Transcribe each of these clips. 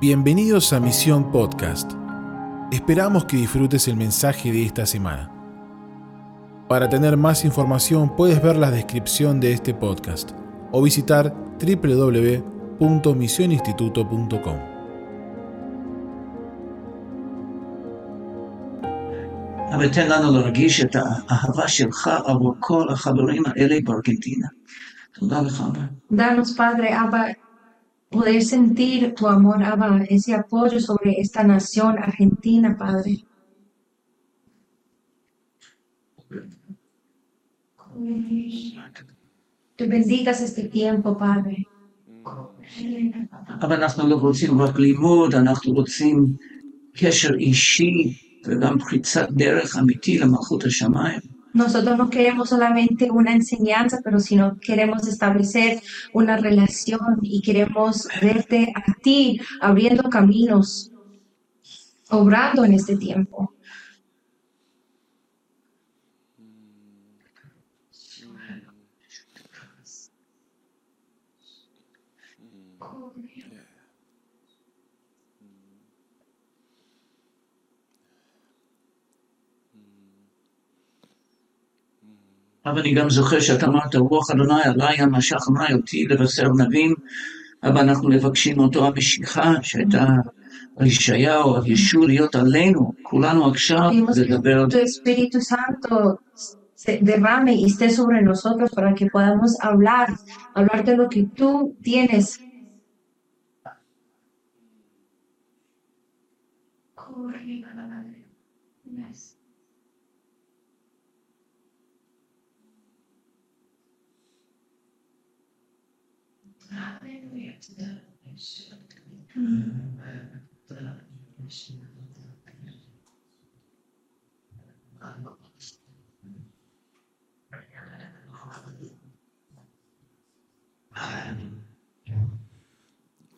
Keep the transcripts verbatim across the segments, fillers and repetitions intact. Bienvenidos a Misión Podcast. Esperamos que disfrutes el mensaje de esta semana. Para tener más información puedes ver la descripción de este podcast o visitar doble u doble u doble u punto misión instituto punto com. ותן לנו להרגיש את האהבה שלך עבור כל החברים האלה בארגנטינה. תודה לך, אבא. Danos, Padre, Abba, poder sentir tu amor, Abba, ese apoyo sobre esta nación argentina, Padre. Te bendigas este tiempo, Padre. אבל אנחנו לא רוצים רק לימוד, אנחנו רוצים קשר אישי וגם פריצת דרך אמיתי למלכות השמיים. Nosotros no queremos solamente una enseñanza, pero sino queremos establecer una relación y queremos verte a ti abriendo caminos, obrando en este tiempo. אבל אני גם זוכר שאתה אמרת, רוח אדוני עליי המשך עמי אותי לבשר נביאים, אבל אנחנו מבקשים אותו המשיכה שהייתה על ישעיהו, על ישוע להיות עלינו, כולנו עכשיו לדבר. Se derrame y esté sobre nosotros para que podamos hablar, hablar de lo que tú tienes.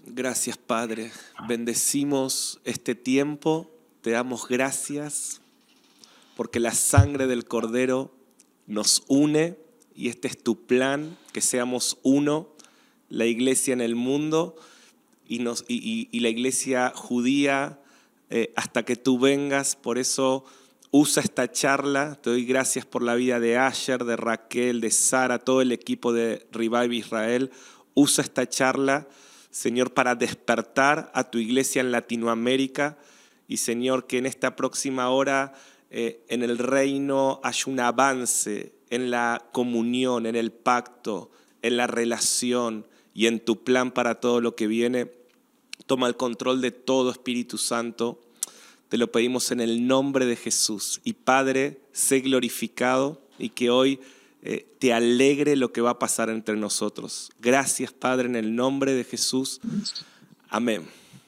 Gracias, Padre. Bendecimos este tiempo. Te damos gracias porque la sangre del Cordero nos une y este es tu plan, que seamos uno, la iglesia en el mundo y, nos, y, y, y la iglesia judía eh, hasta que tú vengas. Por eso usa esta charla. Te doy gracias por la vida de Asher, de Raquel, de Sara, todo el equipo de Revive Israel. Usa esta charla, Señor, para despertar a tu iglesia en Latinoamérica y, Señor, que en esta próxima hora eh, en el reino haya un avance en la comunión, en el pacto, en la relación y en tu plan para todo lo que viene. Toma el control de todo, Espíritu Santo. Te lo pedimos en el nombre de Jesús. Y, Padre, sé glorificado y que hoy te alegre lo que va a pasar entre nosotros. Gracias, Padre, en el nombre de Jesús. Amén.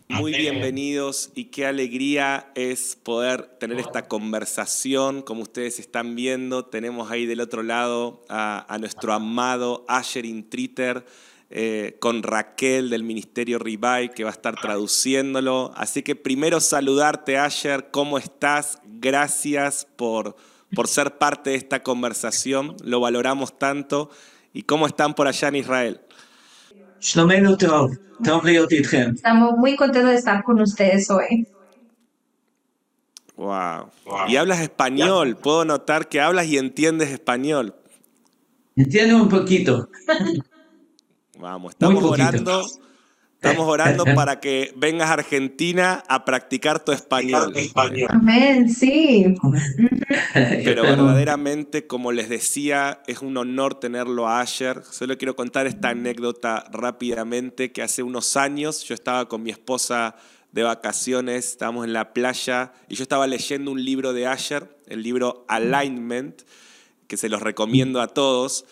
Muy bienvenidos y qué alegría es poder tener esta conversación. Como ustedes están viendo, tenemos ahí del otro lado a, a nuestro amado Asher Intrater eh, con Raquel del Ministerio Revive, que va a estar traduciéndolo. Así que primero saludarte, Asher. ¿Cómo estás? Gracias por... por ser parte de esta conversación, lo valoramos tanto. ¿Y cómo están por allá en Israel? Estamos muy contentos de estar con ustedes hoy. Wow. wow. Y hablas español, puedo notar que hablas y entiendes español. Entiendo un poquito. Vamos, estamos orando, estamos orando para que vengas a Argentina a practicar tu español. Amén, sí. Pero verdaderamente, como les decía, es un honor tenerlo a Asher. Solo quiero contar esta anécdota rápidamente, que hace unos años yo estaba con mi esposa de vacaciones, estábamos en la playa y yo estaba leyendo un libro de Asher, el libro Alignment, que se los recomiendo a todos.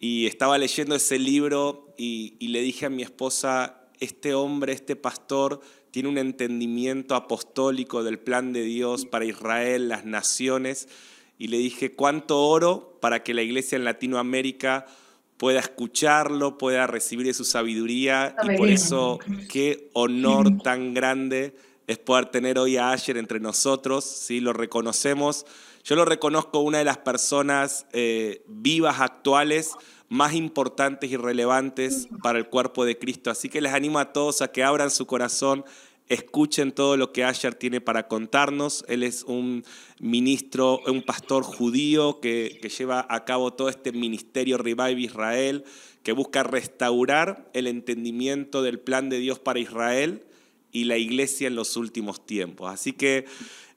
Y estaba leyendo ese libro y, y le dije a mi esposa, este hombre, este pastor, tiene un entendimiento apostólico del plan de Dios para Israel, las naciones. Y le dije, ¿cuánto oro para que la iglesia en Latinoamérica pueda escucharlo, pueda recibir de su sabiduría? Y por eso, qué honor tan grande es poder tener hoy a Asher entre nosotros. Sí, lo reconocemos. Yo lo reconozco una de las personas eh, vivas, actuales, más importantes y relevantes para el cuerpo de Cristo. Así que les animo a todos a que abran su corazón Escuchen todo lo que Asher tiene para contarnos. Él es un ministro, un pastor judío que, que lleva a cabo todo este ministerio Revive Israel, que busca restaurar el entendimiento del plan de Dios para Israel y la iglesia en los últimos tiempos. Así que,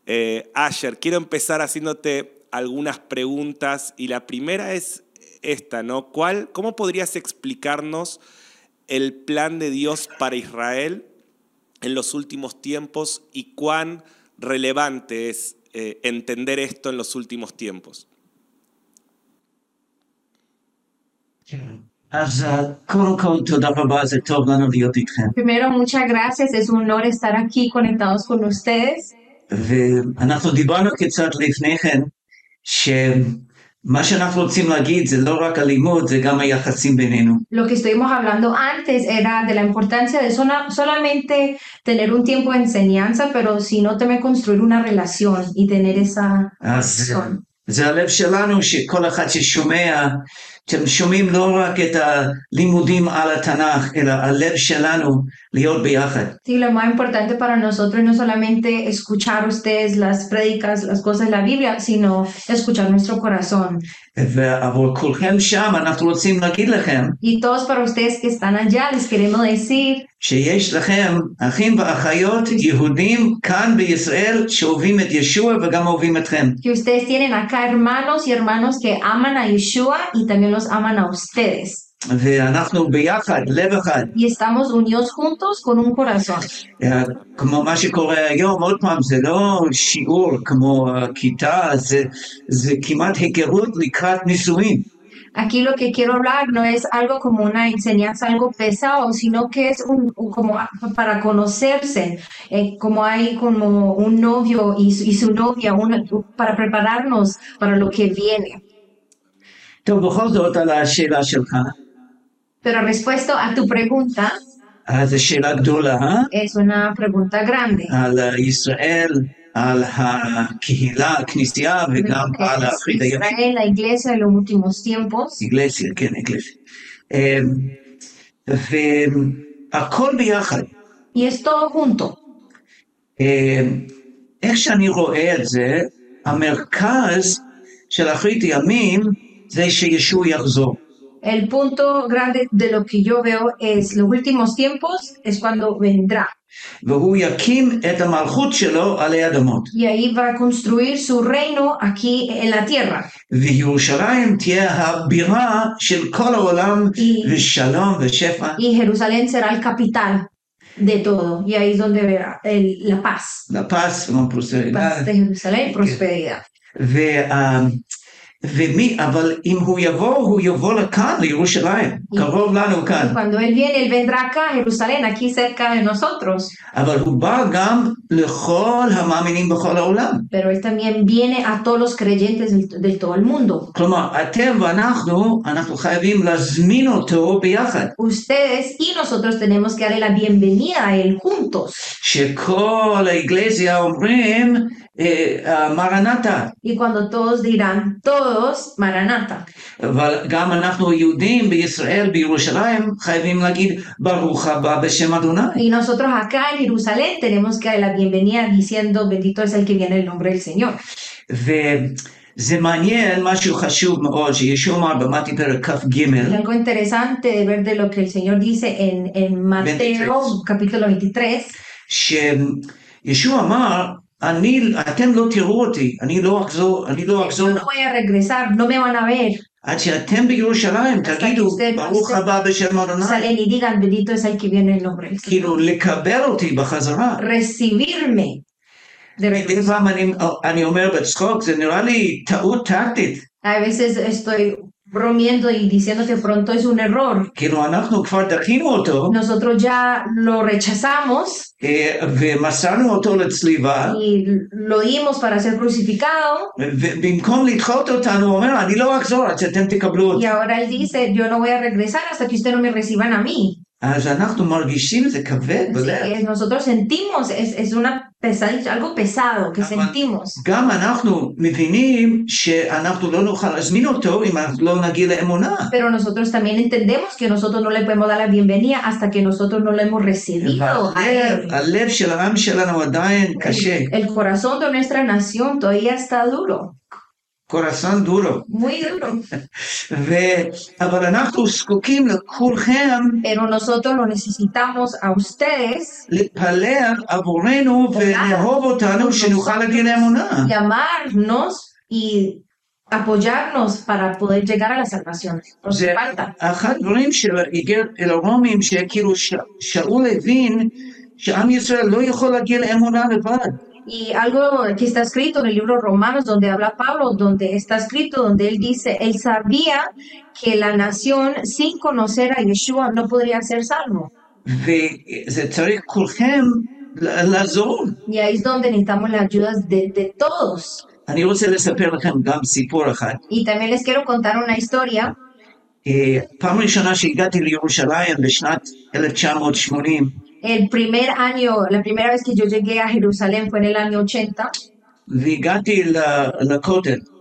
eh, Asher, quiero empezar haciéndote algunas preguntas. Y la primera es esta, ¿no? ¿Cuál, ¿Cómo podrías explicarnos el plan de Dios para Israel en los últimos tiempos y cuán relevante es eh, entender esto en los últimos tiempos? Primero, muchas gracias. Es un honor estar aquí conectados con ustedes. Lo que estuvimos hablando antes era de la importancia de solamente tener un tiempo de enseñanza, pero sino también construir una relación y tener esa relación. Sí, lo más importante para nosotros no solamente escuchar ustedes las prédicas, las cosas de la Biblia, sino escuchar nuestro corazón. Y todos para ustedes que están allá les queremos decir que ustedes tienen acá hermanos y hermanas que aman a Yeshua y también los aman a ustedes. Y estamos unidos juntos con un corazón. Aquí lo que quiero hablar no es algo como una enseñanza, algo pesado, sino que es un, como para conocerse, eh, como hay como un novio y su, y su novia, una, para prepararnos para lo que viene. Pero respecto a tu pregunta, es una pregunta grande. Israel, la iglesia en los últimos tiempos. Iglesia, ¿qué iglesia? Y es todo junto. El punto grande de lo que yo veo es los últimos tiempos, es cuando vendrá. Y ahí va a construir su reino aquí en la tierra. Y, y Jerusalén será el capital de todo. Y ahí es donde verá el, la paz. La paz, la prosperidad. Paz de Jerusalén, prosperidad. ומי, אבל אם הוא יבוא, הוא יבוא לכאן, לירושלים, קרוב לנו כאן. Cuando él viene, él vendrá acá, Jerusalén, aquí cerca de nosotros. אבל הוא בא גם לכל המאמינים בכל העולם. Pero él también viene a todos los creyentes de todo el mundo. כלומר, אתם ואנחנו, אנחנו חייבים להזמין אותו ביחד. Ustedes y nosotros tenemos que darle la bienvenida a él juntos. שכל האיגלזיה אומרים, Eh, uh, Maranatha. Y cuando todos dirán, todos, Maranatha. Y nosotros acá en Jerusalén tenemos que dar la bienvenida diciendo, bendito es el que viene en el nombre del Señor. Y algo interesante de ver de lo que el Señor dice en, en Mateo capítulo veintitrés. Yeshua amar, אני, אתם לא תראו אותי, אני לא אחזור, אני לא אחזור. No voy a regresar, no me van a ver. עד שאתם בירושלים, תגידו, ברוך הבא בשם אדוני. Salen y digan, bendito es el que viene el nombre. כאילו, לקבל אותי בחזרה. Recibirme. לפעמים אני, אני אומר בצחוק, זה נראה לי טעות טקטית. A veces estoy bromeando y diciendo que pronto es un error. Nosotros ya lo rechazamos y lo dimos para ser crucificado. Y ahora él dice, yo no voy a regresar hasta que ustedes no me reciban a mí. אז אנחנו מרגישים זה כבד בלב. Nosotros sentimos, es, es una pesadilla, algo pesado que sentimos. גם אנחנו מבינים שאנחנו לא נוכל להזמין אותו אם אנחנו לא נגיע לאמונה. Pero nosotros también entendemos que nosotros no le podemos dar la bienvenida hasta que nosotros no lo hemos recibido. הלב של העם שלנו עדיין קשה. El corazón de nuestra nación todavía está duro. corazón duro. Muy duro. Ve, pero nosotros zkukim lekulchem. Pero nosotros lo necesitamos a ustedes. Lepaler aborenu ve'ne'ahov otanu shenuchal lagiya le'emunah. Llamarnos y apoyarnos para poder llegar a la salvación. Nos falta. אחד הדברים שהגיע אל הרומים שכאילו שאול הבין שעם ישראל לא יכול להגיע לאמונה לבד. Y algo que está escrito en el libro Romanos, donde habla Pablo, donde está escrito, donde él dice, él sabía que la nación sin conocer a Yeshua no podría ser salvo. Y ahí es donde necesitamos la ayuda de, de todos. Y también les quiero contar una historia. El primer año, la primera vez que yo llegué a Jerusalén fue en el año ochenta.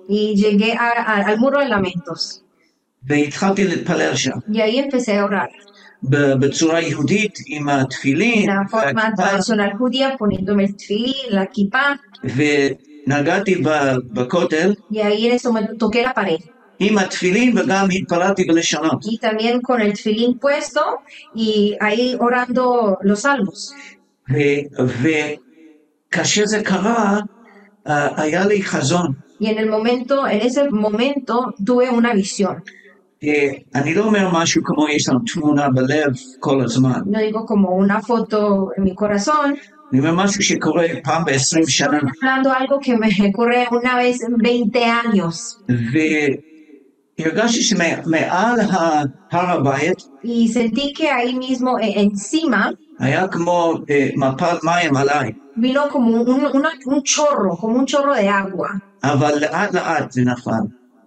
Y llegué a, a, al Muro de Lamentos. Y ahí empecé a orar. De la forma tradicional judía, poniéndome el tefilín, la kippah. Y ahí en ese momento toqué la pared. Y también con el tefilín puesto y ahí orando los salmos. Y en el momento, en ese momento tuve una visión. No digo como una foto en mi corazón. Estoy hablando algo que me ocurre una vez en veinte años. Y sentí que ahí mismo encima vino como un, un, un chorro, como un chorro de agua.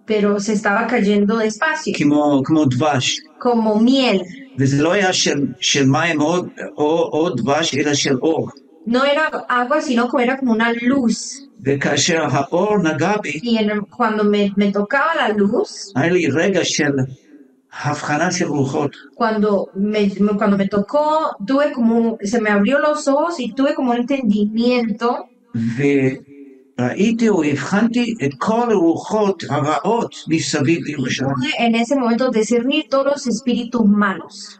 Pero se estaba cayendo despacio. Como, como, como miel. No era agua, sino que era como una luz. Y el, cuando me, me tocaba la luz, cuando me, cuando me tocó, tuve como, se me abrió los ojos y tuve como un entendimiento. En ese momento discernir todos los espíritus malos,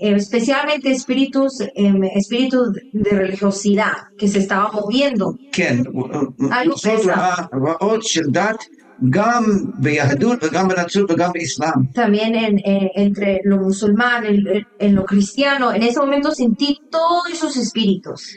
especialmente espíritus, eh, espíritus de religiosidad que se estaban moviendo. Algo pesado. También en, en, entre lo musulmán, en, en lo cristiano, en ese momento sentí todos esos espíritus.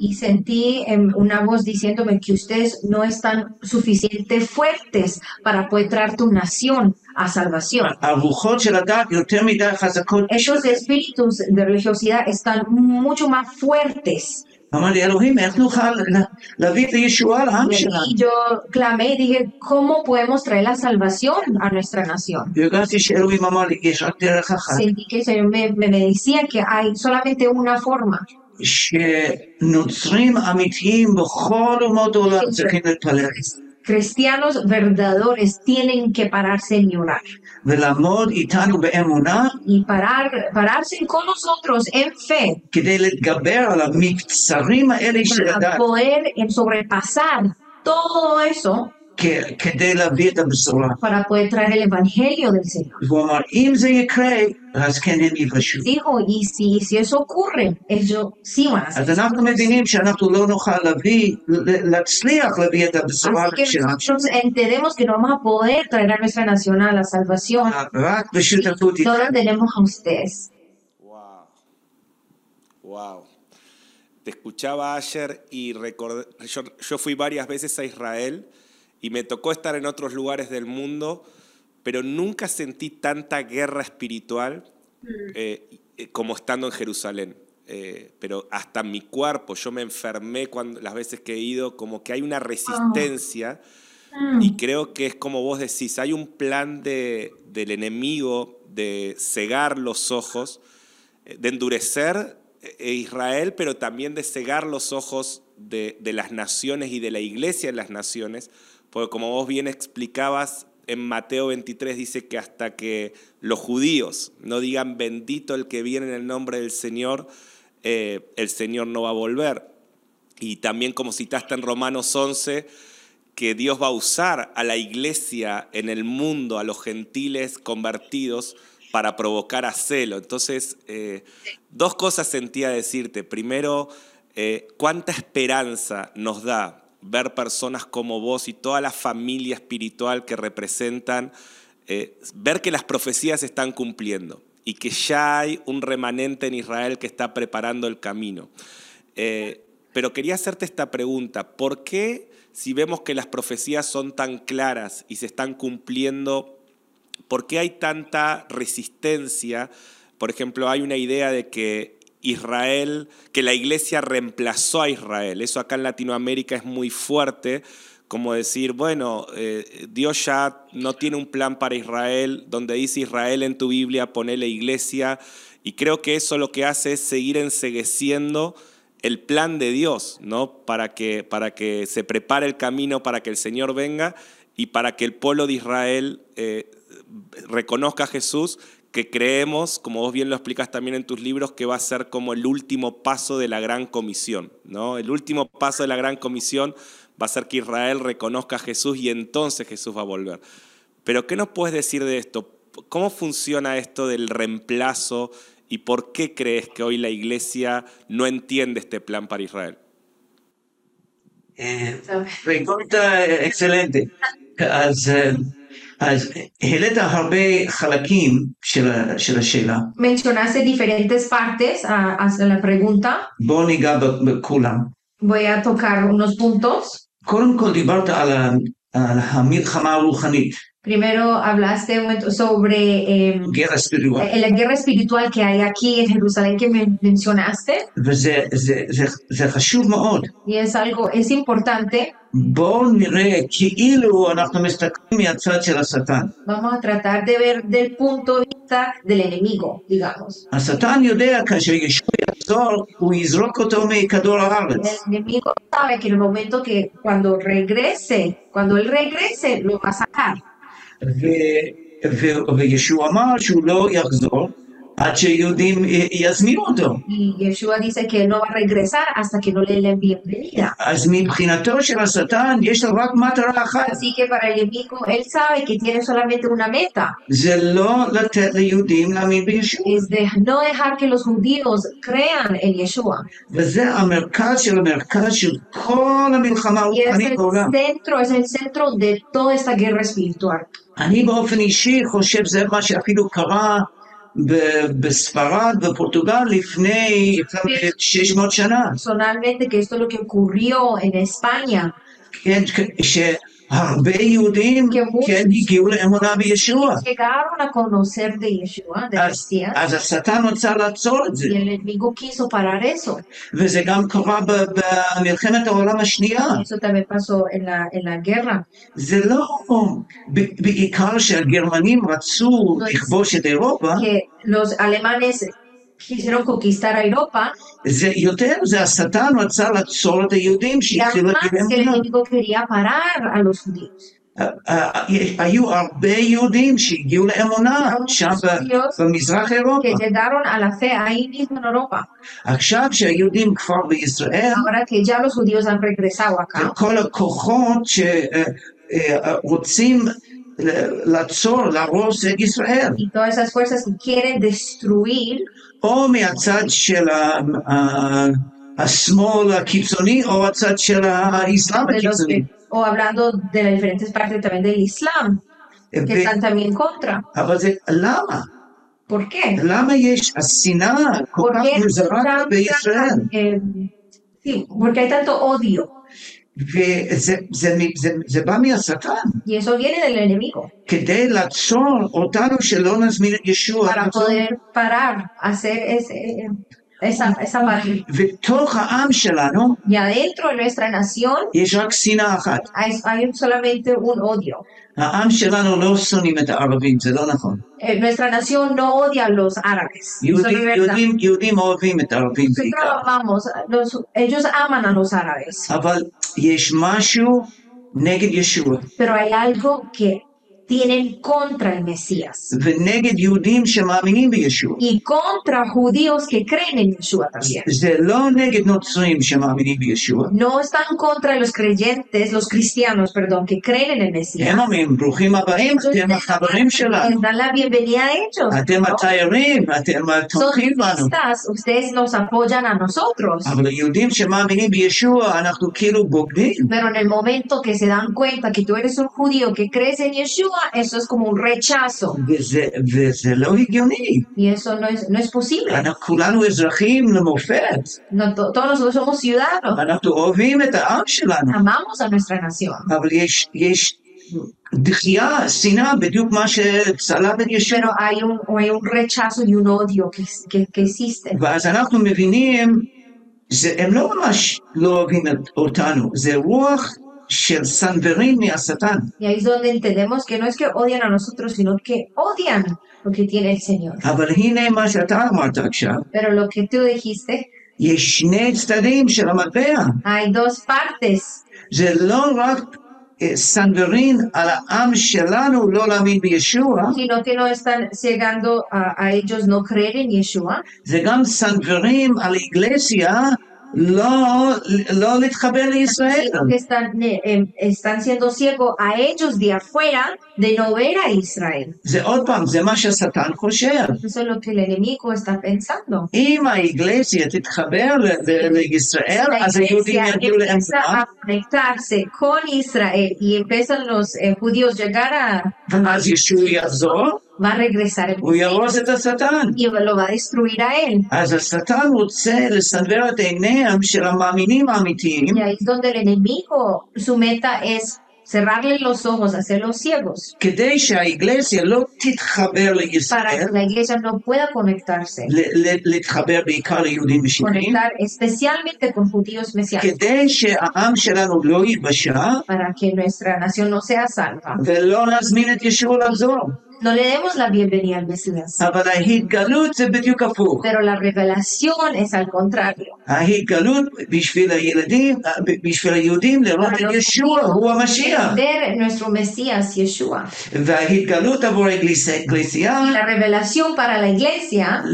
Y sentí una voz diciéndome que ustedes no están suficientemente fuertes para poder traer tu nación a salvación. Esos espíritus de religiosidad están mucho más fuertes. Y yo clamé y dije, ¿cómo podemos traer la salvación a nuestra nación? Sentí que el Señor me, me decía que hay solamente una forma. Cristianos verdaderos tienen que pararse en orar. Y parar, pararse con nosotros en fe. Para poder sobrepasar todo eso. Para poder traer el evangelio del Señor. Dijo, y si, si eso ocurre, ellos sí van a hacer. Así que nosotros entendemos que no vamos a poder traer a nuestra nación a la salvación. Solo tenemos a ustedes. Wow. Wow. Te escuchaba ayer y recordé, yo, yo fui varias veces a Israel. Y me tocó estar en otros lugares del mundo, pero nunca sentí tanta guerra espiritual eh, como estando en Jerusalén. eh, pero hasta mi cuerpo, yo me enfermé cuando, las veces que he ido, como que hay una resistencia. Oh. Y creo que es como vos decís, hay un plan de, del enemigo de cegar los ojos, de endurecer Israel, pero también de cegar los ojos de, de las naciones y de la iglesia en las naciones, porque como vos bien explicabas, en Mateo veintitrés dice que hasta que los judíos no digan bendito el que viene en el nombre del Señor, eh, el Señor no va a volver. Y también como citaste en Romanos once, que Dios va a usar a la iglesia en el mundo, a los gentiles convertidos, para provocar a celo. Entonces, eh, dos cosas sentía decirte. Primero, eh, cuánta esperanza nos da ver personas como vos y toda la familia espiritual que representan, eh, ver que las profecías se están cumpliendo y que ya hay un remanente en Israel que está preparando el camino. Eh, pero quería hacerte esta pregunta. ¿Por qué, si vemos que las profecías son tan claras y se están cumpliendo, por qué hay tanta resistencia? Por ejemplo, hay una idea de que Israel, que la iglesia reemplazó a Israel. Eso acá en Latinoamérica es muy fuerte, como decir, bueno, eh, Dios ya no tiene un plan para Israel, donde dice Israel en tu Biblia, ponele iglesia. Y creo que eso lo que hace es seguir encegueciendo el plan de Dios, ¿no? Para que, para que se prepare el camino, para que el Señor venga y para que el pueblo de Israel eh, reconozca a Jesús, que creemos, como vos bien lo explicas también en tus libros, que va a ser como el último paso de la gran comisión, ¿no? El último paso de la gran comisión va a ser que Israel reconozca a Jesús y entonces Jesús va a volver. Pero ¿qué nos puedes decir de esto? ¿Cómo funciona esto del reemplazo y por qué crees que hoy la iglesia no entiende este plan para Israel? Eh, pregunta excelente. As, uh... אז העלית הרבה חלקים של, של השאלה. Mencionaste diferentes partes a, a la pregunta. בוא ניגע בכולם. Voy a tocar unos puntos. קודם כל דיברת על, ה, על המלחמה הרוחנית. Primero hablaste sobre eh, guerra espiritual. La guerra espiritual que hay aquí en Jerusalén que mencionaste. וזה, זה, זה, זה חשוב מאוד. Y es algo, es importante. בואו נראה כאילו אנחנו מסתכלים מהצד של השטן. Vamos a tratar de ver del punto de vista del enemigo, digamos. השטן יודע כאשר ישוע יחזור, הוא יזרוק אותו מכדור הארץ. El enemigo sabe que en el momento que cuando regrese, cuando él regrese, lo va a sacar. וישוע אמר שהוא לא יחזור עד שיהודים יזמינו אותו. ישוע dice que no va a regresar hasta que no le den bienvenida. אז מבחינתו של השטן יש לו רק מטרה אחת. Así que para el enemigo él sabe que tiene solamente una meta. זה לא לתת ליהודים להאמין בישוע. Es de no dejar que los judíos crean en ישוע. וזה המרכז של המרכז של כל המלחמה הרוחנית בעולם. Es el centro de toda esta guerra espiritual. אני באופן אישי חושב זה מה שאפילו קרה בספרד ופורטוגל לפני שש מאות שנה. Personalmente que esto es lo que ocurrió en España. כן, שהרבה יהודים כן הגיעו לאמונה בישוע. Llegaron a conocer de Yeshua, de Mesías. אז השטן רוצה לעצור את זה. Y el enemigo quiso parar eso. וזה גם קרה במלחמת העולם השנייה. Eso también pasó en la en la guerra. זה לא בעיקר שהגרמנים רצו לכבוש את אירופה. Los alemanes quisieron conquistar a Europa. זה יותר, זה השטן רצה לעצור את היהודים שהתחילו לאמונה. היו הרבה יהודים שהגיעו לאמונה שם במזרח אירופה. עכשיו שהיהודים כבר בישראל, כל הכוחות שרוצים לעצור, להרוס את ישראל. או מהצד של השמאל הקיצוני או הצד של האסלאם הקיצוני. O hablando de las diferentes partes también del Islam, que Be, están también contra. Pero, ¿lama? ¿Por qué? ¿Lama yesh asina? ¿Por qué eh, sí, porque hay tanto odio? וזה, זה, זה, זה בא מהשטן. Eso viene del enemigo. כדי לעצור אותנו שלא נזמין את ישוע. Para poder parar, hacer ese... esa, esa parte. Y adentro de nuestra nación hay, hay solamente un odio. Eh, nuestra nación no odia a los árabes. Nosotros amamos, los, ellos aman a los árabes. Pero hay algo que tienen contra el Mesías. Y contra judíos que creen en Yeshua también. No están contra los creyentes, los cristianos, perdón, que creen en el Mesías. Entonces, dan la bienvenida a ellos, ¿no? Son, ustedes nos apoyan a nosotros. Pero en el momento que se dan cuenta que tú eres un judío que crees en Yeshua, eso es como un rechazo. Y eso no es, no es posible. No, to, todos nosotros somos ciudadanos. Amamos a nuestra nación. Pero hay un, hay un rechazo y un odio que, que, que existe. Y ahí es donde entendemos que no es que odian a nosotros, sino que odian lo que tiene el Señor. Pero lo que tú dijiste, hay dos partes. Sino que no están llegando a, a ellos no creer en Yeshua. No, no les cabe a Israel. Están, eh, están siendo ciegos a ellos de afuera de no ver a Israel. Eso es lo que el enemigo está pensando. Si la iglesia empieza a conectarse con Israel y empiezan los eh, judíos a llegar a, a Israel, va a regresar el Mesías y lo va a destruir a él. Y ahí es donde el enemigo, su meta es cerrarle los ojos, hacerlos ciegos. Para que la iglesia no pueda conectarse. Conectar especialmente con judíos mesiánicos. Para que nuestra nación no sea salva. No le demos la bienvenida al Mesías. Pero la revelación es al contrario. Ver nuestro Mesías, Yeshua. Y la revelación para la iglesia.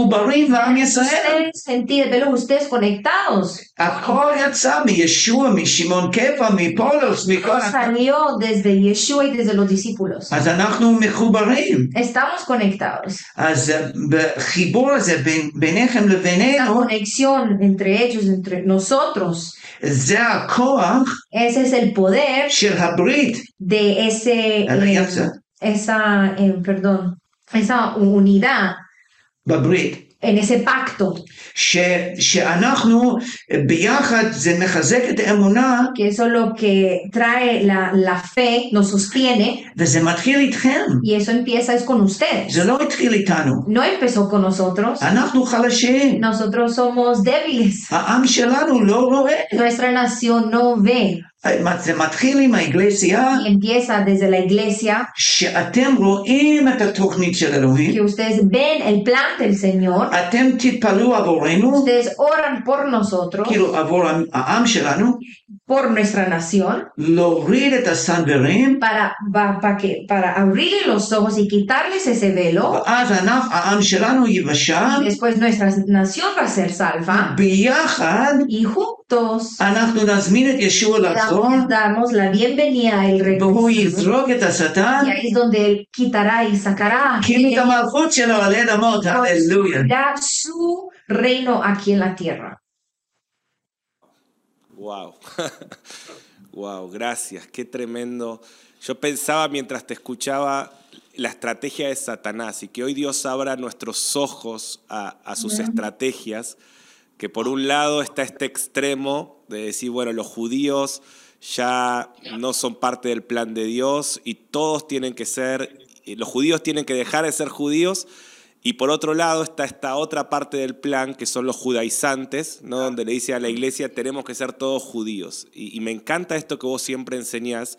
Ustedes sentir, verlos ustedes conectados. Salió desde Yeshua y desde los discípulos. Estamos conectados. La conexión entre ellos, entre nosotros. Ese es el poder de ese, eh, esa, eh, perdón, esa unidad en ese pacto. Que eso es lo que trae la, la fe, nos sostiene. Y eso empieza es con ustedes. No empezó con nosotros. Nosotros somos débiles. Nuestra nación no ve. Y empieza desde la iglesia que ustedes ven el plan del Señor. Ustedes oran por nosotros, por nuestra nación, para, para, que, para abrir los ojos y quitarles ese velo. Y después nuestra nación va a ser salva. Y juntos damos la bienvenida al Rey. Y ahí es donde Él quitará y sacará su reino aquí en la tierra. Wow, wow, gracias, qué tremendo. Yo pensaba mientras te escuchaba la estrategia de Satanás y que hoy Dios abra nuestros ojos a, a sus Bien. estrategias. Que por un lado está este extremo de decir, bueno, los judíos ya no son parte del plan de Dios y todos tienen que ser, los judíos tienen que dejar de ser judíos Y por otro lado está esta otra parte del plan, que son los judaizantes, ¿no? Donde le dice a la iglesia, tenemos que ser todos judíos. Y, y me encanta esto que vos siempre enseñás,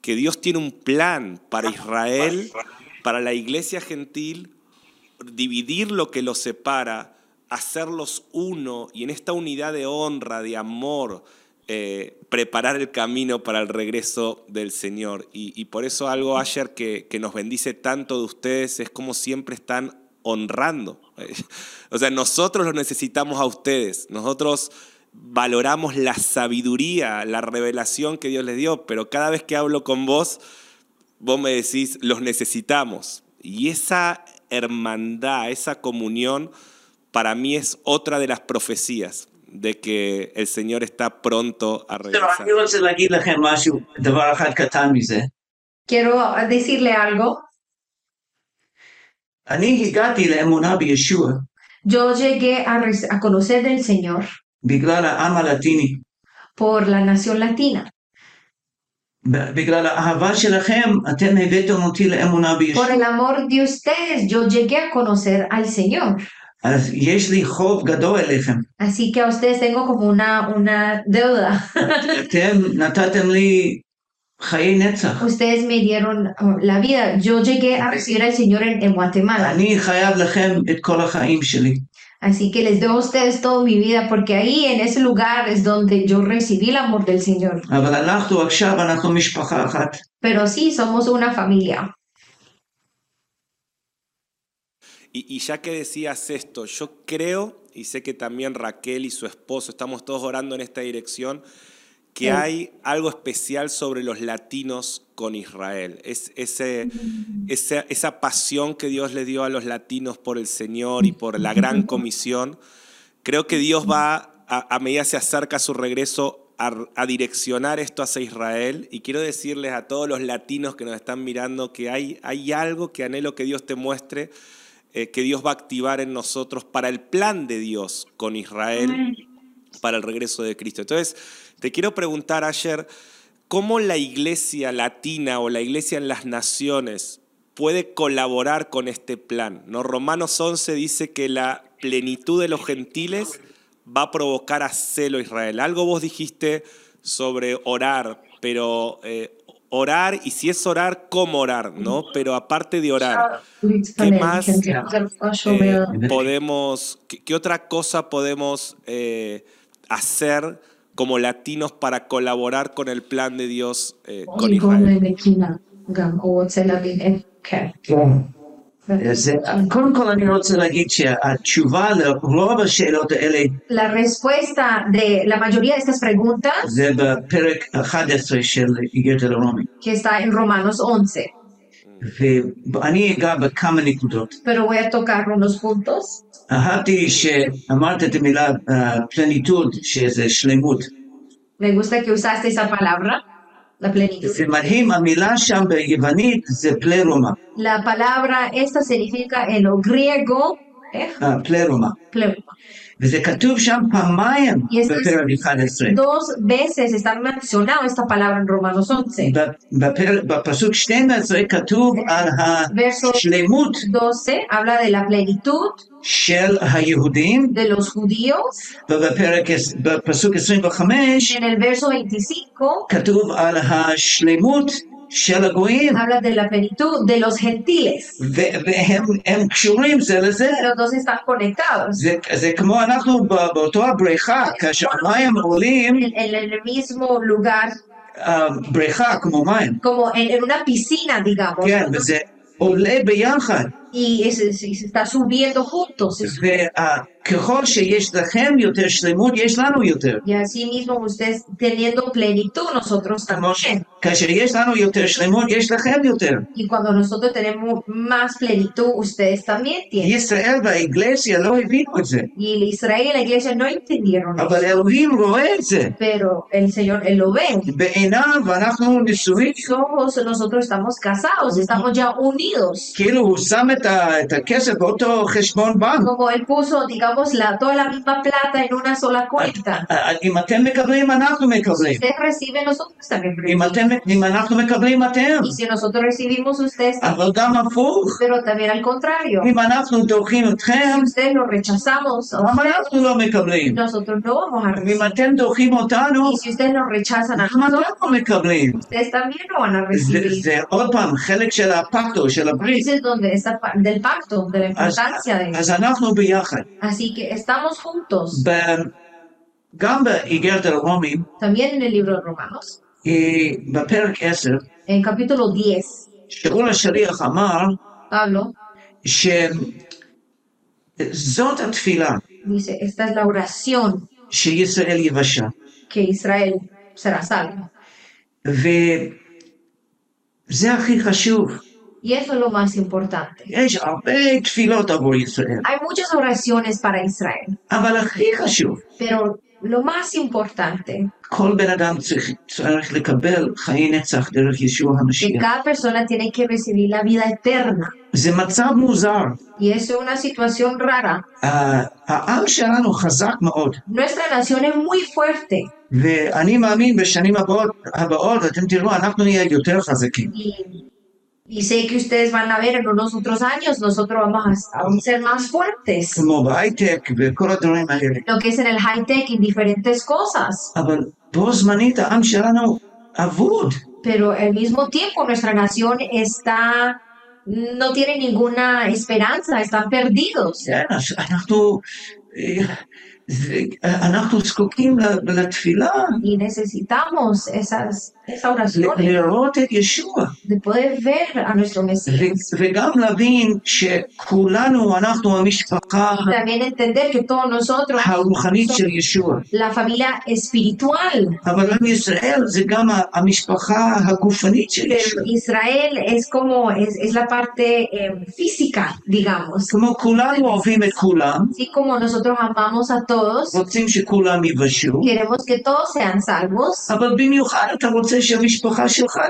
que Dios tiene un plan para Israel, para la iglesia gentil, dividir lo que los separa, hacerlos uno, y en esta unidad de honra, de amor, eh, preparar el camino para el regreso del Señor. Y, y por eso algo, Asher, que, que nos bendice tanto de ustedes es cómo siempre están honrando. O sea, nosotros los necesitamos a ustedes. Nosotros valoramos la sabiduría, la revelación que Dios les dio, pero cada vez que hablo con vos, vos me decís, los necesitamos. Y esa hermandad, esa comunión, para mí es otra de las profecías de que el Señor está pronto a regresar. Quiero decirle algo. Yo llegué a, a conocer del Señor por la nación latina. Por el amor de ustedes, yo llegué a conocer al Señor. Así que a ustedes tengo como una, una deuda. Ustedes me dieron la vida. Yo llegué a recibir al Señor en, en Guatemala. Así que les debo a ustedes toda mi vida, porque ahí, en ese lugar, es donde yo recibí el amor del Señor. Pero sí, somos una familia. Y, y ya que decías esto, yo creo, y sé que también Raquel y su esposo, estamos todos orando en esta dirección, que hay algo especial sobre los latinos con Israel. Es, ese, esa, esa pasión que Dios le dio a los latinos por el Señor y por la gran comisión. Creo que Dios va, a, a medida que se acerca a su regreso, a, a direccionar esto hacia Israel. Y quiero decirles a todos los latinos que nos están mirando que hay, hay algo que anhelo que Dios te muestre, eh, que Dios va a activar en nosotros para el plan de Dios con Israel, para el regreso de Cristo. Entonces, te quiero preguntar, Asher, ¿cómo la iglesia latina o la iglesia en las naciones puede colaborar con este plan? ¿No? Romanos once dice que la plenitud de los gentiles va a provocar a celo a Israel. Algo vos dijiste sobre orar, pero eh, orar, y si es orar, ¿cómo orar? ¿No? Pero aparte de orar, ¿qué más eh, podemos, qué, qué otra cosa podemos eh, hacer como latinos para colaborar con el plan de Dios eh, con Israel? La respuesta de la mayoría de estas preguntas que está en Romanos once. Pero voy a tocar unos puntos. Me gusta que usaste esa palabra, la plenitud. La palabra esta significa en lo griego eh? ah, pleroma. Y estas dos veces está mencionada esta palabra en Romanos once. Verso doce habla de la plenitud de los judíos. En el verso veinticinco habla de la plenitud de los gentiles. Los dos están conectados. En el mismo lugar, como en una piscina, digamos. Y se, se, se está subiendo juntos. Y así mismo ustedes teniendo plenitud, nosotros también. Y cuando nosotros tenemos más plenitud, ustedes también tienen. Y Israel, la iglesia no entendieron eso. Pero el Señor, Él lo ve. Nosotros estamos casados, estamos ya unidos. את הכסף באותו חשבון בנק. Como él puso, digamos, la toda la misma plata en una sola cuenta. אם אתם מקבלים, אנחנו מקבלים. אם אתם, אם אנחנו מקבלים, אתם. Y si nosotros recibimos, ustedes. אבל גם הפוך. Pero también al contrario. אם אנחנו דוחים אתכם, ustedes lo rechazamos. אנחנו לא מקבלים. Nosotros no vamos a recibir. אם אתם דוחים אותנו, y si ustedes lo rechazan a nosotros, ustedes también lo van a recibir. זה עוד פעם חלק של הפקטו, של הברית. Donde esa, del pacto, de la importancia de eso. Así que estamos juntos. También en el libro de Romanos, en capítulo diez, Pablo dice, esta es la oración que Israel será salvo. Y eso es lo más importante. Hay muchas oraciones para Israel. Pero lo más importante es que cada persona tiene que recibir la vida eterna. Y eso es una situación rara. Nuestra nación es muy fuerte. Y Y sé que ustedes van a ver en unos otros años, nosotros vamos a aún ser más fuertes. Como high-tech, lo que es en el high-tech y diferentes cosas. Pero al mismo tiempo nuestra nación está, no tiene ninguna esperanza, están perdidos. Y necesitamos esas, esa oración de poder ver a nuestro Mesías. Y también entender que todos nosotros somos la familia espiritual. Pero Israel es como es, es la parte eh, física, digamos. Así como nosotros amamos a todos. Todos. Queremos que todos sean salvos.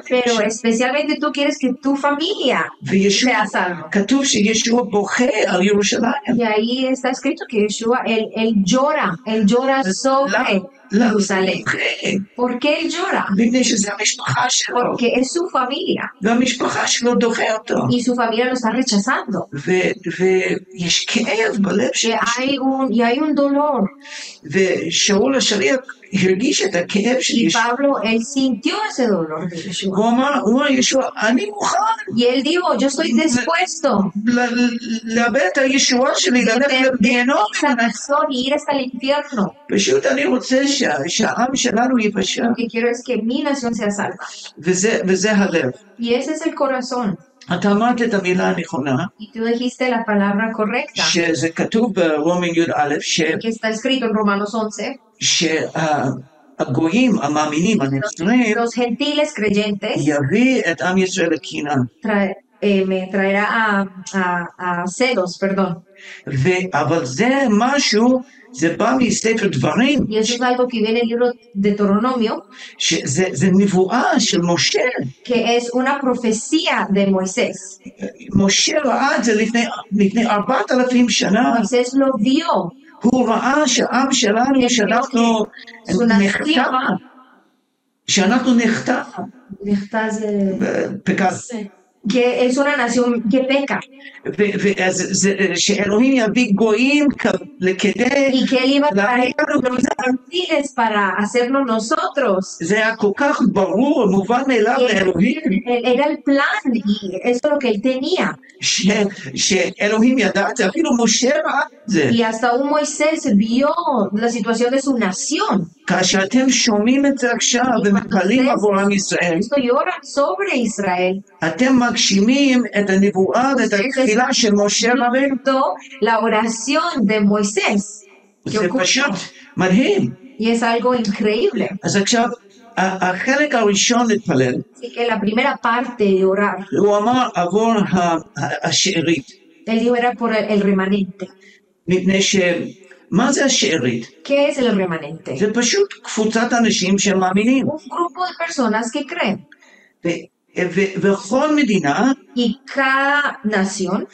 Pero especialmente tú quieres que tu familia sea salva. Y ahí está escrito que Yeshua, él, él llora, él llora sobre Jerusalén. ¿Por qué él llora? Porque es su familia. Y su familia lo está rechazando. Y hay un, y hay un dolor. Y Pablo, él sintió ese dolor de Yeshua. Y él dijo, yo estoy dispuesto a ir hasta el infierno. Lo que quiero es que mi nación sea salva. Y ese es el corazón. Y tú dijiste la palabra correcta. Que está escrito en Romanos once. Los, los gentiles creyentes trae, eh, me traerá a, a, a celos, perdón. Y eso es algo que viene en el libro de Deuteronomio, que es una profecía de Moisés. Moisés lo vio. Que es una nación que peca. Y que él iba a traer los gentiles para hacerlo nosotros. Era el plan y eso es lo que él tenía. Y hasta un Moisés vio la situación de su nación. Esto llora sobre Israel. La oración de Moisés. Y es algo increíble. Así que la primera parte de orar, él dijo era por el remanente. ¿Qué es el remanente? Un grupo de personas que creen. y cada nación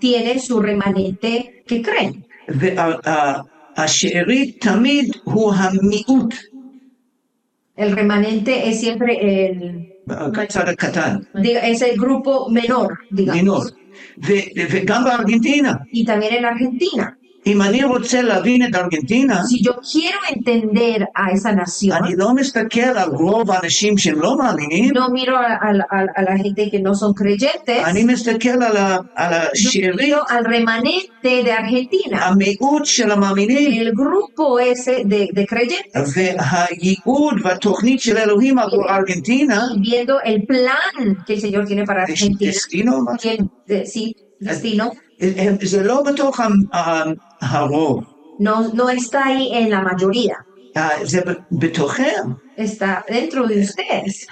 tiene su remanente que cree. El remanente es siempre el, es el grupo menor, digamos. Y también en Argentina. Si yo quiero entender a esa nación, no miro a, a, a, a la gente que no son creyentes, yo miro al remanente de Argentina, el grupo ese de, de creyentes, y viendo el plan que el Señor tiene para Argentina, el, sí, destino. No, no está ahí en la mayoría. Está dentro de ustedes.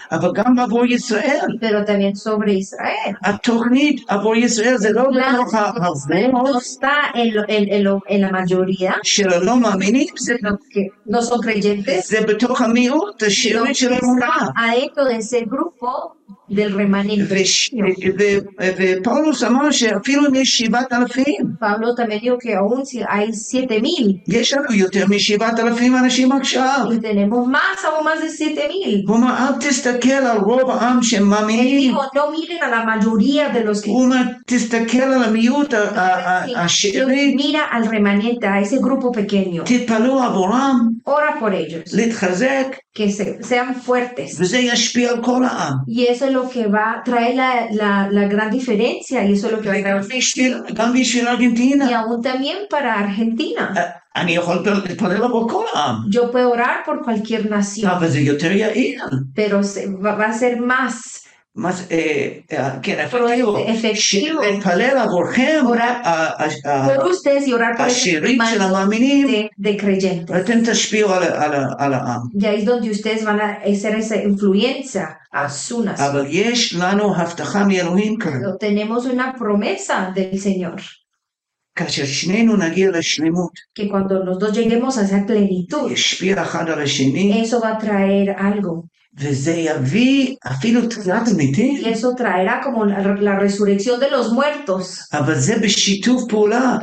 Pero también sobre Israel. No está en, lo, en, en, lo, en la mayoría. Que no son creyentes. No está adentro de ese grupo del remanente. Pablo también dijo que aún si hay siete mil, tenemos más, aún más de siete mil. Él dijo, no miren a la mayoría de los que... Mira al remanente, a ese grupo pequeño. Ora por ellos. Que se, sean fuertes. Y eso es lo que va a traer la, la, la gran diferencia, y eso es lo que va a traer. Y aún también para Argentina. Yo puedo orar por cualquier nación, pero se, va, va a ser más, más eh, que efectivo, efectivo. Orar por ustedes y orar por el de creyentes. Y ahí es donde ustedes van a hacer esa influencia a su nación. Pero tenemos una promesa del Señor, que cuando los dos lleguemos a esa plenitud, eso va a traer algo. Y eso traerá como la, la resurrección de los muertos. Pero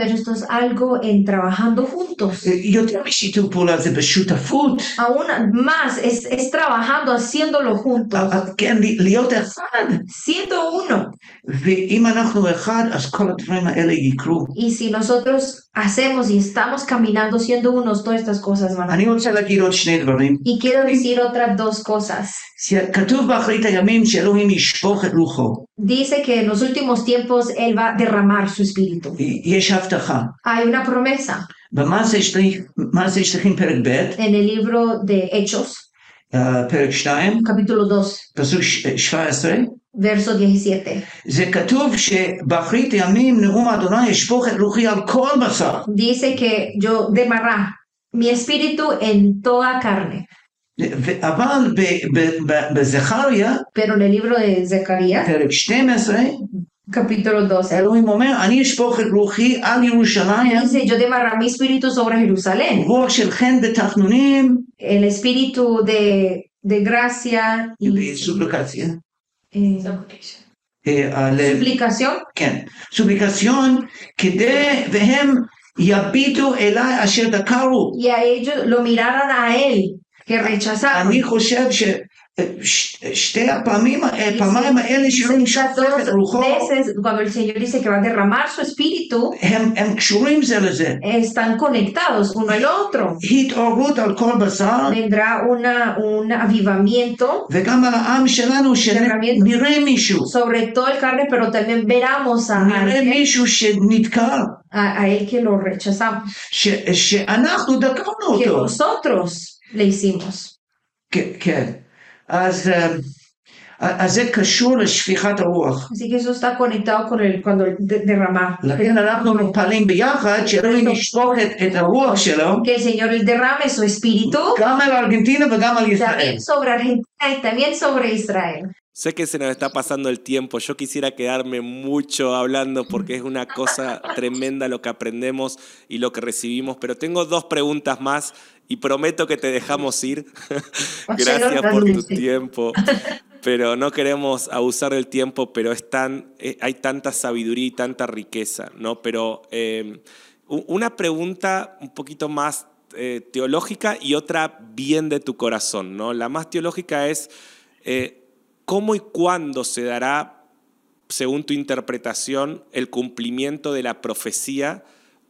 esto es algo en trabajando juntos. Aún más es, es trabajando, haciéndolo juntos. Siendo uno. Y si nosotros hacemos y estamos caminando siendo unos, todas estas cosas van a pasar. Y quiero decir otras dos cosas. Dice que en los últimos tiempos Él va a derramar su espíritu. Hay una promesa. En el libro de Hechos, capítulo dos, verso diecisiete. Dice que yo derramará mi espíritu en toda carne. Pero en el libro de Zacarías, capítulo doce, dice, yo derramaré mi espíritu sobre Jerusalén, el espíritu de, de gracia y de suplicación. Eh, suplicación. Suplicación que de vehem yabitu elai asher dakaru. Y a ellos lo miraron a él. Que rechazaron. Dos veces cuando el Señor dice que va a derramar su espíritu, están conectados uno al otro. Vendrá una, un avivamiento sobre todo el carne, pero también veramos a a él que lo rechazamos, que nosotros le hicimos. Que, que. As, um, as Así que eso está conectado con el cuando el de, derramar. Que el Señor derrame su espíritu. También sobre Argentina y también sobre Israel. Sé que se nos está pasando el tiempo. Yo quisiera quedarme mucho hablando porque es una cosa tremenda lo que aprendemos y lo que recibimos. Pero tengo dos preguntas más. y prometo que te dejamos ir. Gracias por tu tiempo. Pero no queremos abusar del tiempo, pero es tan, eh, hay tanta sabiduría y tanta riqueza, ¿no? Pero eh, una pregunta un poquito más eh, teológica y otra bien de tu corazón, ¿no? La más teológica es, eh, ¿cómo y cuándo se dará, según tu interpretación, el cumplimiento de la profecía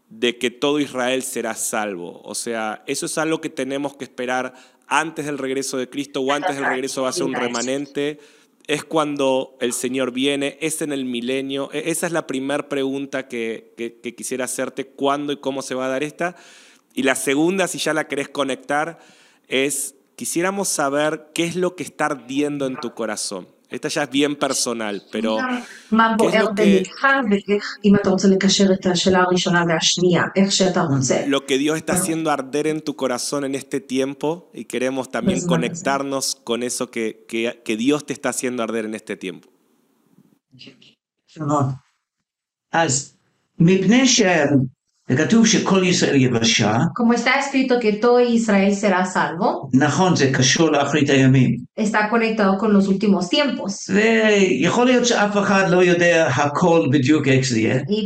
de que todo Israel será salvo? O sea, ¿eso es algo que tenemos que esperar antes del regreso de Cristo o antes del regreso va a ser un remanente? ¿Es cuando el Señor viene? ¿Es en el milenio? Esa es la primera pregunta que, que, que quisiera hacerte, ¿cuándo y cómo se va a dar esta? Y la segunda, si ya la querés conectar, es quisiéramos saber qué es lo que está ardiendo en tu corazón. Esta ya es bien personal, pero ¿qué es lo que, lo que Dios está haciendo arder en tu corazón en este tiempo? Y queremos también conectarnos con eso que, que, que Dios te está haciendo arder en este tiempo. Como está escrito que todo Israel será salvo, está conectado con los últimos tiempos. Y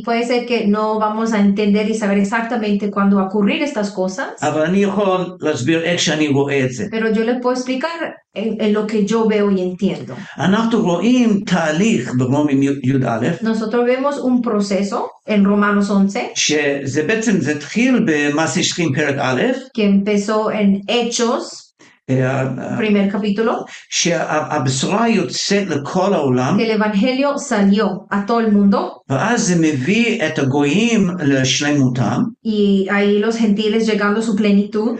puede ser que no vamos a entender y saber exactamente cuándo va a ocurrir estas cosas, pero yo le puedo explicar en, en lo que yo veo y entiendo. Nosotros vemos un proceso en Romanos once que empezó en Hechos, primer capítulo, que el Evangelio salió a todo el mundo y ahí los gentiles llegando a su plenitud.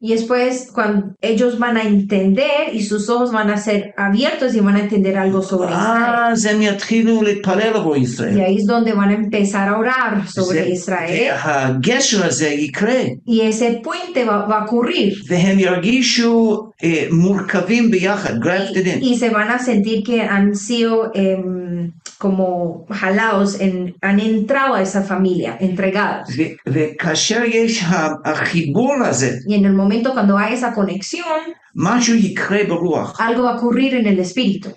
Y después, cuando ellos van a entender y sus ojos van a ser abiertos y van a entender algo sobre Israel. Y ahí es donde van a empezar a orar sobre Israel. Y ese puente va, va a ocurrir. Y, y se van a sentir que han sido eh, como jalados, en, han entrado a esa familia, entregados. Y en el momento cuando hay esa conexión, algo va a ocurrir en el espíritu,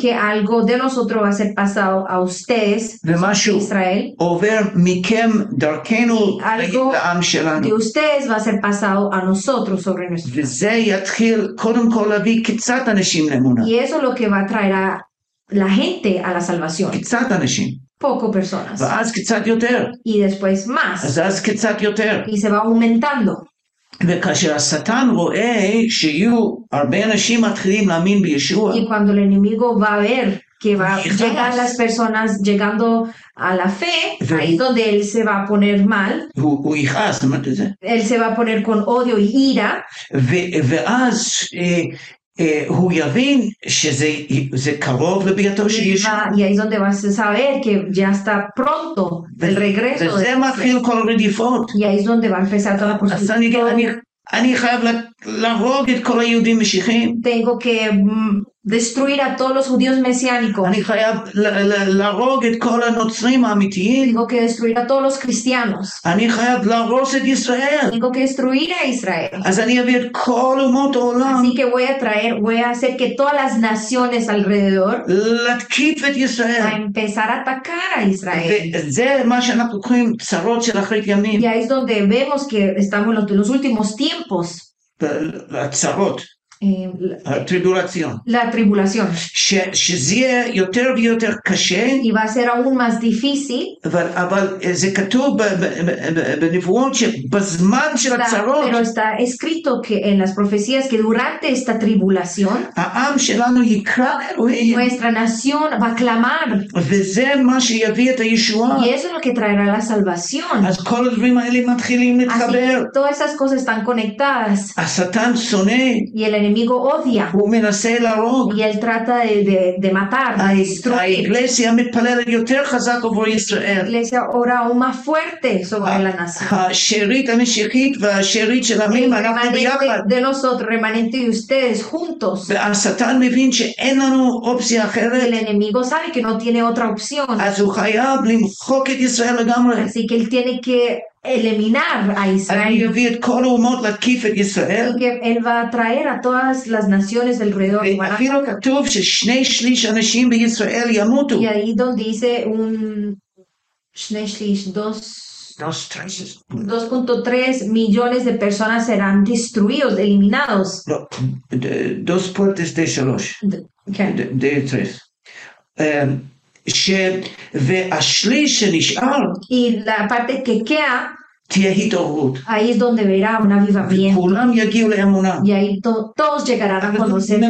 que algo de nosotros va a ser pasado a ustedes, Israel, y algo de ustedes va a ser pasado a nosotros sobre nuestro pueblo. Y eso es lo que va a traer a la gente a la salvación. Poco personas. Y después más. Y se va aumentando. Y cuando el enemigo va a ver que va, llegan las personas llegando a la fe, ahí es donde él se va a poner mal. Él se va a poner con odio y ira. Eh, y ahí es donde vas a saber que ya está pronto el regreso de Cristo. Y ahí es donde va a empezar toda la persecución. Tengo que mm, destruir a todos los judíos mesiánicos. Tengo que destruir a todos los cristianos. Tengo que destruir a Israel. Así que voy a traer, voy a hacer que todas las naciones alrededor a empezar a atacar a Israel. Y ahí es donde vemos que estamos en los últimos tiempos. Eh, la tribulación. La tribulación. Y va a ser aún más difícil. Está, pero está escrito que en las profecías que durante esta tribulación nuestra nación va a clamar. Y eso es lo que traerá la salvación. Así que todas esas cosas están conectadas. Y el enemigo enemigo odia y él trata de, de, de matar. La iglesia ora aún más fuerte sobre la nación. De nosotros, remanente de ustedes, juntos. El enemigo sabe que no tiene otra opción. Así que él tiene que eliminar a Israel. Y que él va a traer a todas las naciones alrededor. Y ahí donde dice un dos punto tres millones de personas serán destruidos, eliminados. No, de, dos partes de tres. Okay. De, de tres. Um, y la parte que queda, ahí es donde verá un avivamiento y ahí to, todos llegarán a conocer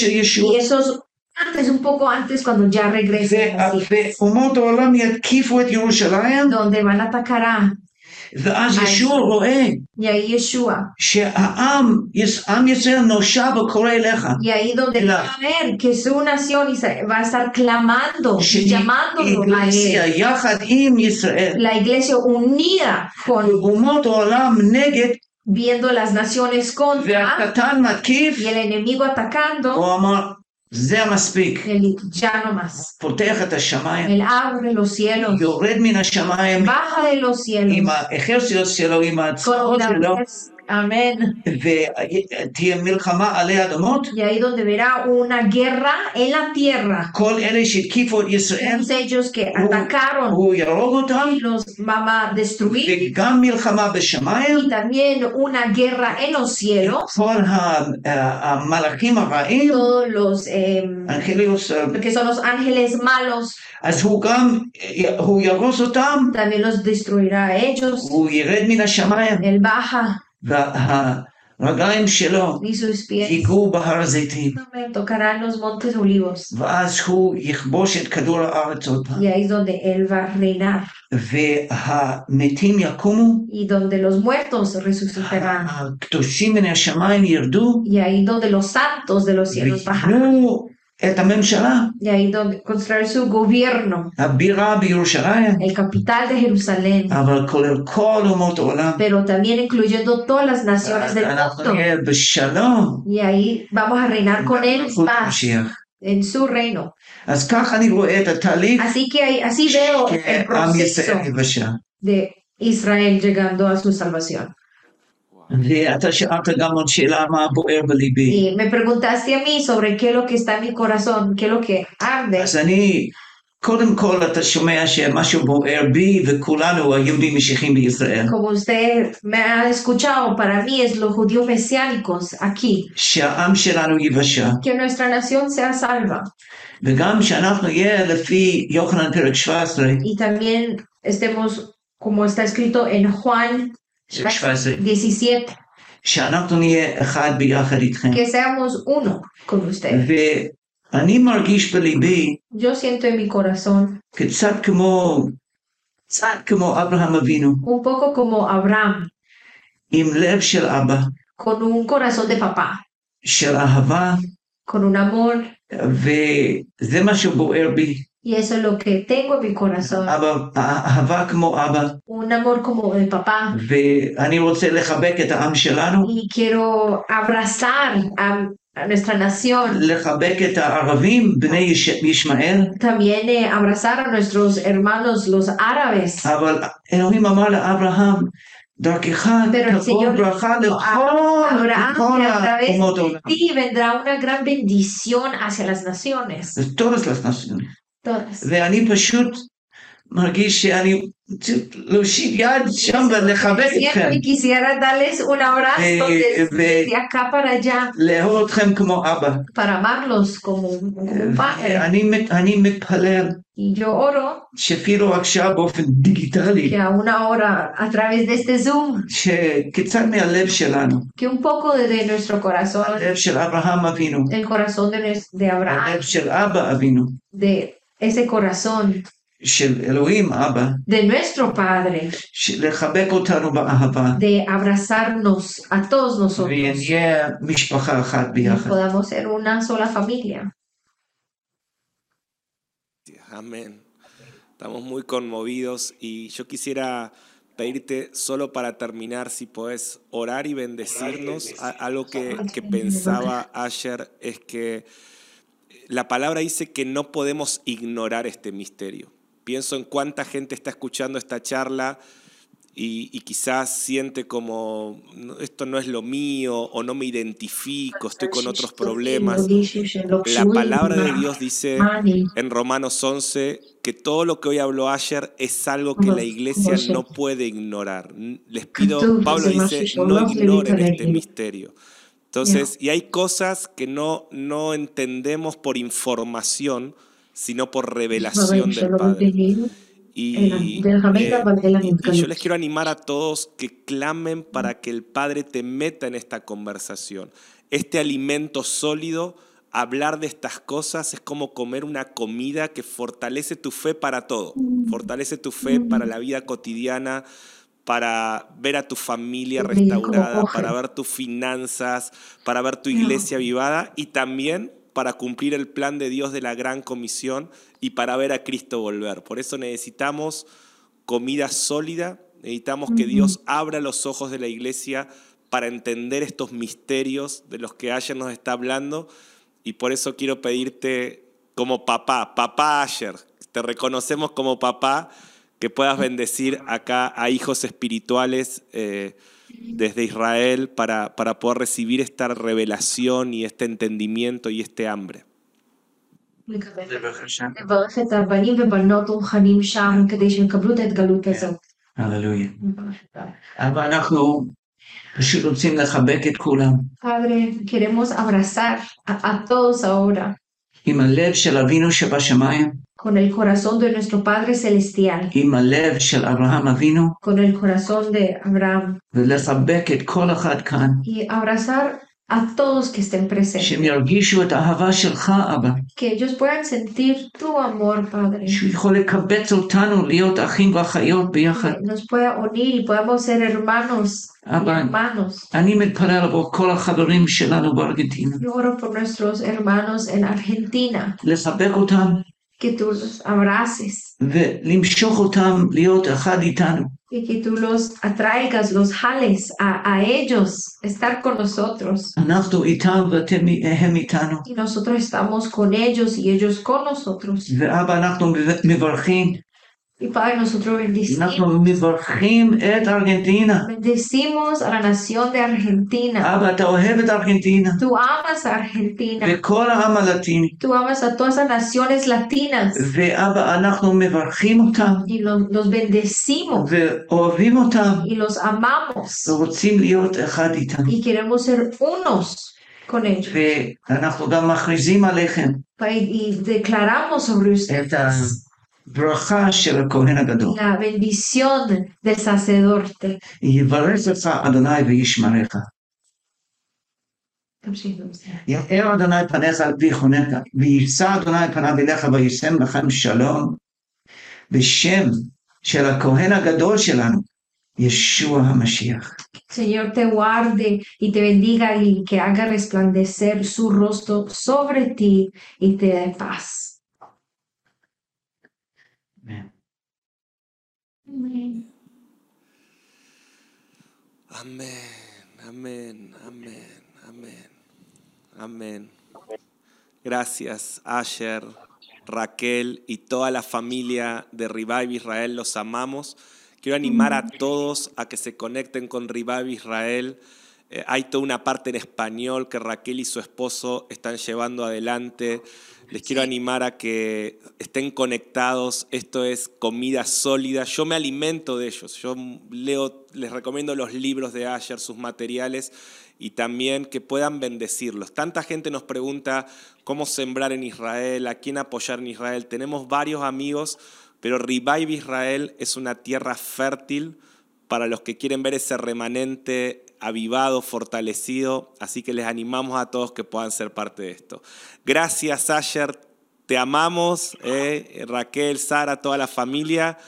y eso es antes, un poco antes, cuando ya regrese, donde van a atacar a y ahí Yeshua y ahí donde va a ver que su nación va a estar clamando, llamándolo a él, la iglesia unida con viendo las naciones contra y el enemigo atacando. Él ya no más. Él abre los cielos, baja de los cielos con una vez. Amén. Y ahí donde verá una guerra en la tierra. Todos ellos que atacaron y los mamá destruir. Y también una guerra en los cielos. Todos los eh, que son los ángeles malos. También los destruirá a ellos. Él baja. Y sus pies tocarán los montes olivos. Y ahí es donde él va a reinar. Y donde los muertos resucitarán. Y ahí donde los santos de los cielos bajarán. Y ahí donde construir su gobierno, el capital de Jerusalén, pero también incluyendo todas las naciones del mundo. Y ahí vamos a reinar con él en paz, en su reino. Así que ahí, así veo el proceso de Israel llegando a su salvación. Y me preguntaste a mí sobre qué es lo que está en mi corazón, qué es lo que arde. Como usted me ha escuchado, para mí es los judíos mesiánicos aquí. Que nuestra nación sea salva. Y también estemos, como está escrito en Juan diecisiete, que seamos uno con ustedes. Yo siento en mi corazón un poco como Abraham, con un corazón de papá, con un amor, y eso es lo que tengo en mi corazón. Un amor como el papá. Y quiero abrazar a, a nuestra nación. También eh, abrazar a nuestros hermanos los árabes. Pero el Señor habrá a través de ti vendrá una gran bendición hacia las naciones. Todas las naciones. ואני פשוט מרגיש שאני להושיט יד שם ולחבק אתכם ולאהוב אתכם כמו אבא. אני מתפלל שאפילו עכשיו באופן דיגיטלי שקצת מהלב שלנו, הלב של אברהם אבינו, הלב של אבא אבינו, ese corazón de nuestro Padre, de abrazarnos a todos nosotros y podamos ser una sola familia. Amén. Estamos muy conmovidos y yo quisiera pedirte solo para terminar si podés orar y bendecirnos. Algo que, que pensaba ayer es que la palabra dice que no podemos ignorar este misterio. Pienso en cuánta gente está escuchando esta charla y, y quizás siente como esto no es lo mío o no me identifico, estoy con otros problemas. La palabra de Dios dice en Romanos once que todo lo que hoy habló Asher es algo que la iglesia no puede ignorar. Les pido, Pablo dice, no ignoren este misterio. Entonces, y hay cosas que no, no entendemos por información, sino por revelación del Padre. Y, eh, y yo les quiero animar a todos que clamen para que el Padre te meta en esta conversación. Este alimento sólido, hablar de estas cosas, es como comer una comida que fortalece tu fe para todo. Fortalece tu fe para la vida cotidiana, para ver a tu familia restaurada, para ver tus finanzas, para ver tu iglesia avivada y también para cumplir el plan de Dios de la gran comisión y para ver a Cristo volver. Por eso necesitamos comida sólida, necesitamos que Dios abra los ojos de la iglesia para entender estos misterios de los que Asher nos está hablando. Y por eso quiero pedirte como papá, papá Asher, te reconocemos como papá, que puedas bendecir acá a hijos espirituales eh, desde Israel para, para poder recibir esta revelación y este entendimiento y este hambre. Aleluya. Padre, queremos abrazar a, a todos ahora con el corazón de nuestro Padre Celestial, con el corazón de Abraham, y abrazar a todos que estén presentes, que ellos puedan sentir tu amor, Padre, que nos pueda unir y podamos ser hermanos y hermanos. Yo oro por nuestros hermanos en Argentina, que tú los abraces y que tú los atraigas, los jales a, a ellos, estar con nosotros. Y nosotros estamos con ellos y ellos con nosotros. Y Padre, nosotros bendecimos, bendecimos a la nación de Argentina. Tú amas a Argentina. Tú amas a todas las naciones latinas. Y los, los bendecimos. Y los amamos. Y queremos ser unos con ellos. Y declaramos sobre ustedes la bendición del sacerdote. Señor, te guarde y te bendiga y que haga resplandecer su rostro sobre ti y te dé paz. Amén. Amén, amén, amén, amén, amén. Gracias, Asher, Raquel y toda la familia de Revive Israel, los amamos. Quiero animar a todos a que se conecten con Revive Israel. Eh, hay toda una parte en español que Raquel y su esposo están llevando adelante. Les quiero animar a que estén conectados. Esto es comida sólida. Yo me alimento de ellos. Yo leo, les recomiendo los libros de Asher, sus materiales, y también que puedan bendecirlos. Tanta gente nos pregunta cómo sembrar en Israel, a quién apoyar en Israel. Tenemos varios amigos, pero Revive Israel es una tierra fértil para los que quieren ver ese remanente avivado, fortalecido, así que les animamos a todos que puedan ser parte de esto. Gracias, Asher, Te amamos, eh, Raquel, Sara, toda la familia.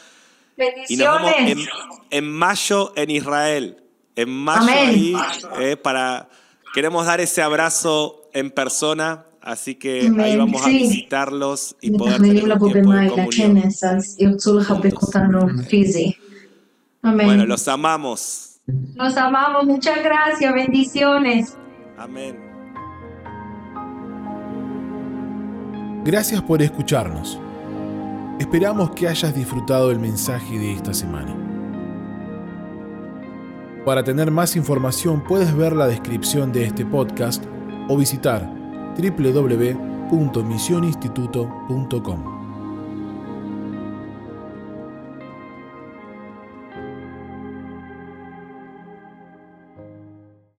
Bendiciones. Y nos vemos en, en mayo en Israel. En mayo ahí, eh, para, queremos dar ese abrazo en persona. Así que Amén. Ahí vamos sí. a visitarlos y poder tener un tiempo de comunión. Amén. Bueno, los amamos. Los amamos. Muchas gracias. Bendiciones. Amén. Gracias por escucharnos. Esperamos que hayas disfrutado el mensaje de esta semana. Para tener más información puedes ver la descripción de este podcast o visitar doble u doble u doble u punto misión instituto punto com.